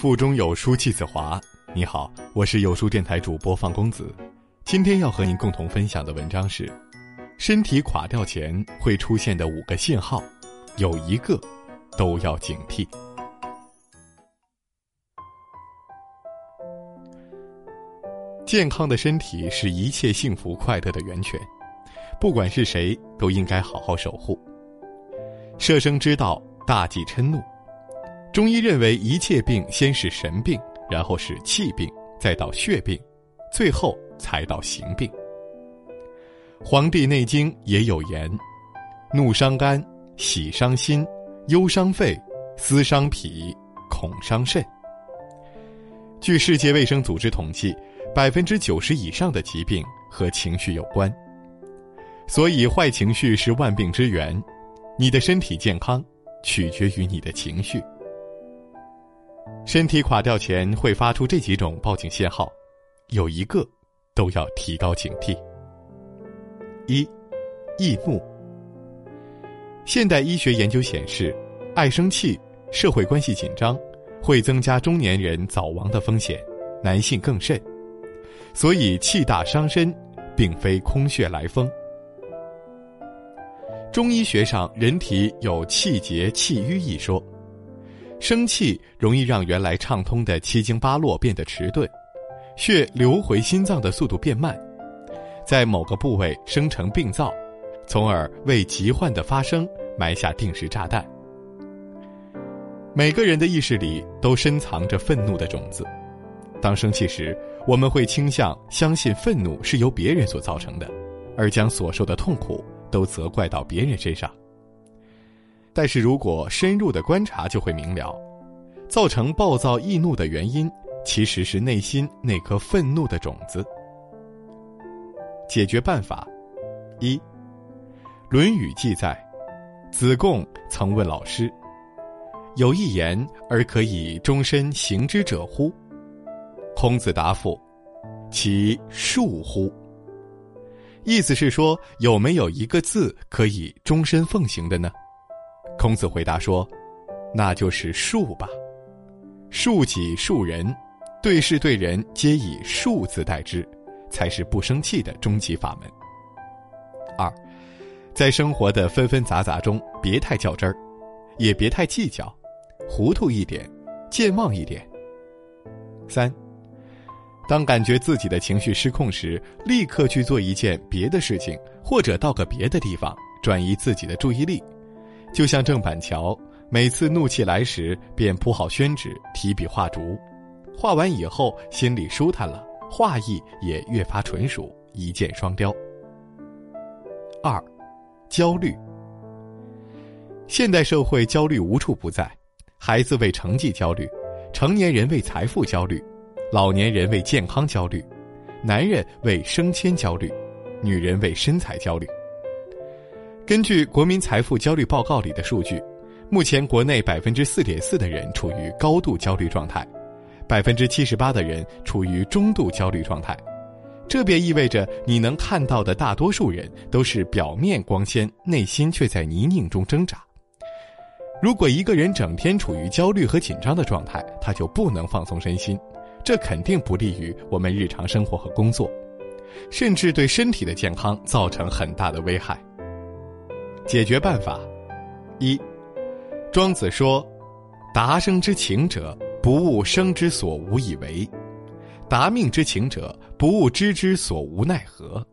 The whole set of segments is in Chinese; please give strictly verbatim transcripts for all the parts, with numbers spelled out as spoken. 腹中有书气自华。你好，我是有书电台主播范公子，今天要和您共同分享的文章是身体垮掉前会出现的五个信号，有一个都要警惕。健康的身体是一切幸福快乐的源泉，不管是谁都应该好好守护。舍生之道，大忌嗔怒。中医认为一切病先是神病，然后是气病，再到血病，最后才到形病。黄帝内经也有言，怒伤肝，喜伤心，忧伤肺，思伤脾，恐伤肾。据世界卫生组织统计，百分之九十以上的疾病和情绪有关。所以坏情绪是万病之源，你的身体健康取决于你的情绪。身体垮掉前会发出这几种报警信号，有一个都要提高警惕。一、易怒。现代医学研究显示，爱生气、社会关系紧张会增加中年人早亡的风险，男性更甚。所以气大伤身并非空穴来风。中医学上人体有气结气瘀一说，生气容易让原来畅通的七经八络变得迟钝，血流回心脏的速度变慢，在某个部位生成病灶，从而为疾患的发生埋下定时炸弹。每个人的意识里都深藏着愤怒的种子，当生气时，我们会倾向相信愤怒是由别人所造成的，而将所受的痛苦都责怪到别人身上。但是如果深入的观察，就会明了，造成暴躁易怒的原因其实是内心那颗愤怒的种子。解决办法：一，《论语》记载，子贡曾问老师，有一言而可以终身行之者乎？孔子答复，其恕乎。意思是说，有没有一个字可以终身奉行的呢？孔子回答说，那就是恕吧。恕己恕人，对事对人皆以恕字代之，才是不生气的终极法门。二，在生活的纷纷杂杂中，别太较真儿，也别太计较，糊涂一点，健忘一点。三，当感觉自己的情绪失控时，立刻去做一件别的事情，或者到个别的地方，转移自己的注意力。就像郑板桥，每次怒气来时，便铺好宣纸，提笔画竹，画完以后心里舒坦了，画意也越发纯熟，一箭双雕。二，焦虑。现代社会焦虑无处不在，孩子为成绩焦虑，成年人为财富焦虑，老年人为健康焦虑，男人为升迁焦虑，女人为身材焦虑。根据国民财富焦虑报告里的数据，目前国内 百分之四点四 的人处于高度焦虑状态， 百分之七十八 的人处于中度焦虑状态。这便意味着你能看到的大多数人都是表面光鲜，内心却在泥泞中挣扎。如果一个人整天处于焦虑和紧张的状态，他就不能放松身心，这肯定不利于我们日常生活和工作，甚至对身体的健康造成很大的危害。解决办法：一，庄子说，达生之情者，不务生之所无以为，达命之情者，不务知之所无奈何。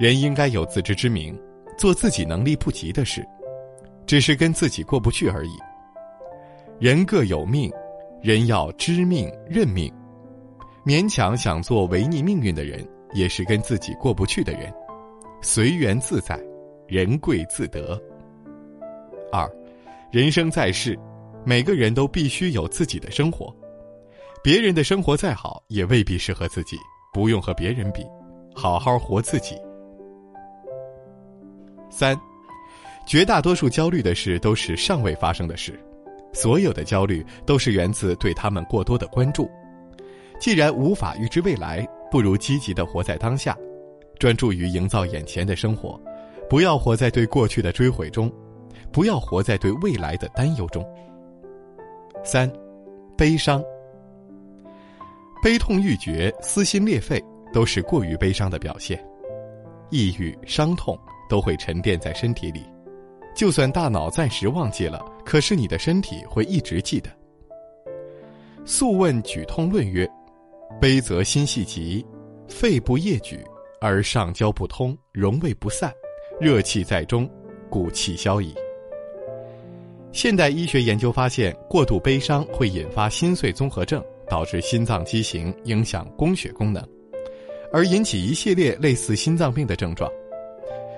人应该有自知之明，做自己能力不及的事，只是跟自己过不去而已。人各有命，人要知命认命。勉强想做违逆命运的人，也是跟自己过不去的人。随缘自在，人贵自得。二，人生在世，每个人都必须有自己的生活。别人的生活再好，也未必适合自己，不用和别人比，好好活自己。三，绝大多数焦虑的事都是尚未发生的事，所有的焦虑都是源自对他们过多的关注。既然无法预知未来，不如积极地活在当下，专注于营造眼前的生活，不要活在对过去的追悔中，不要活在对未来的担忧中。三，悲伤。悲痛欲绝、撕心裂肺都是过于悲伤的表现，抑郁、伤痛都会沉淀在身体里，就算大脑暂时忘记了，可是你的身体会一直记得。《素问·举痛论》曰：悲则心系急，肺不业举，而上焦不通，荣卫不散，热气在中，故气消矣。现代医学研究发现，过度悲伤会引发心碎综合症，导致心脏畸形，影响供血功能，而引起一系列类似心脏病的症状。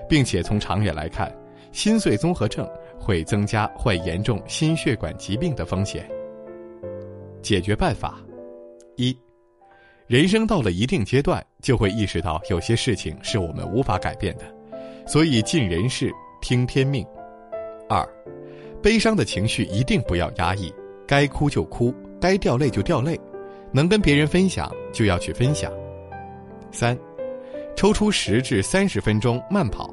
并且从长远来看，心碎综合症会增加患严重心血管疾病的风险。解决办法：一，人生到了一定阶段，就会意识到有些事情是我们无法改变的，所以尽人事，听天命。二，悲伤的情绪一定不要压抑，该哭就哭，该掉泪就掉泪，能跟别人分享就要去分享。三，抽出十至三十分钟慢跑。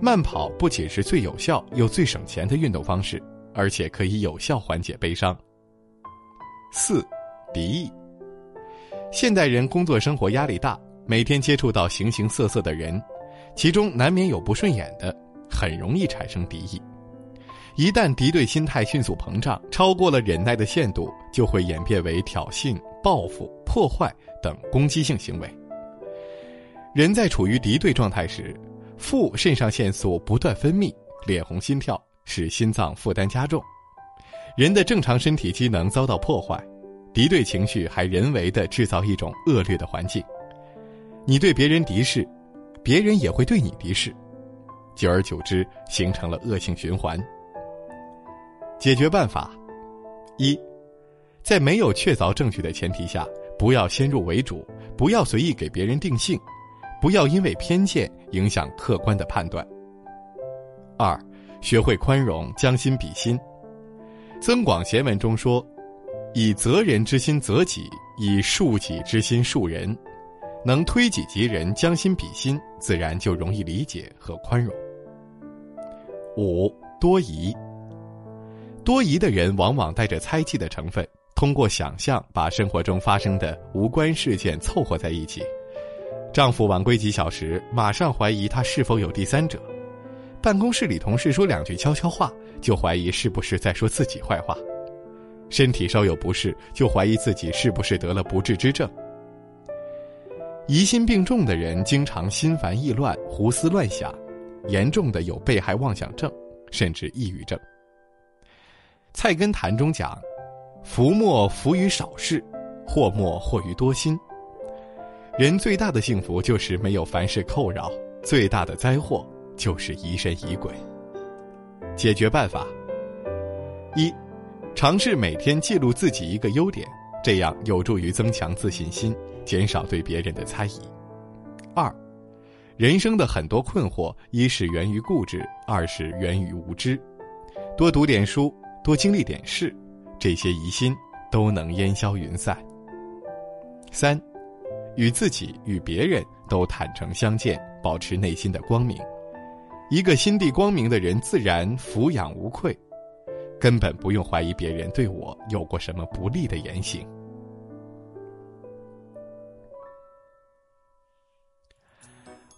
慢跑不仅是最有效又最省钱的运动方式，而且可以有效缓解悲伤。四，敌意。现代人工作生活压力大，每天接触到形形色色的人，其中难免有不顺眼的，很容易产生敌意。一旦敌对心态迅速膨胀，超过了忍耐的限度，就会演变为挑衅、报复、破坏等攻击性行为。人在处于敌对状态时，副肾上腺素不断分泌，脸红心跳，使心脏负担加重，人的正常身体机能遭到破坏，敌对情绪还人为地制造一种恶劣的环境。你对别人敌视，别人也会对你敌视，久而久之形成了恶性循环。解决办法：一，在没有确凿证据的前提下，不要先入为主，不要随意给别人定性，不要因为偏见影响客观的判断。二，学会宽容，将心比心。增广贤文中说：以责人之心责己，以恕己之心恕人。能推己及人，将心比心，自然就容易理解和宽容。五，多疑。多疑的人往往带着猜忌的成分，通过想象把生活中发生的无关事件凑合在一起。丈夫晚归几小时，马上怀疑他是否有第三者。办公室里同事说两句悄悄话，就怀疑是不是在说自己坏话。身体稍有不适，就怀疑自己是不是得了不治之症。疑心病重的人经常心烦意乱、胡思乱想，严重的有被害妄想症，甚至抑郁症。《菜根谭》中讲：福莫福于少事，祸莫祸于多心。人最大的幸福就是没有凡事扣扰，最大的灾祸就是疑神疑鬼。解决办法：一，尝试每天记录自己一个优点，这样有助于增强自信心，减少对别人的猜疑。二，人生的很多困惑，一是源于固执，二是源于无知。多读点书，多经历点事，这些疑心都能烟消云散。三，与自己与别人都坦诚相见，保持内心的光明。一个心地光明的人，自然俯仰无愧，根本不用怀疑别人对我有过什么不利的言行。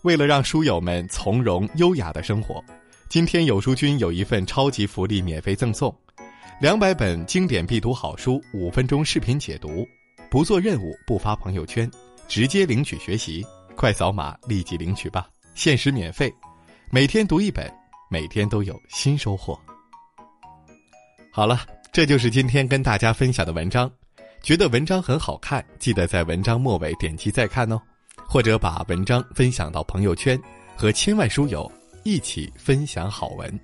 为了让书友们从容优雅的生活，今天有书君有一份超级福利免费赠送：两百本经典必读好书，五分钟视频解读，不做任务，不发朋友圈，直接领取学习。快扫码立即领取吧，限时免费，每天读一本，每天都有新收获。好了，这就是今天跟大家分享的文章。觉得文章很好看，记得在文章末尾点击再看哦，或者把文章分享到朋友圈，和千万书友一起分享好文。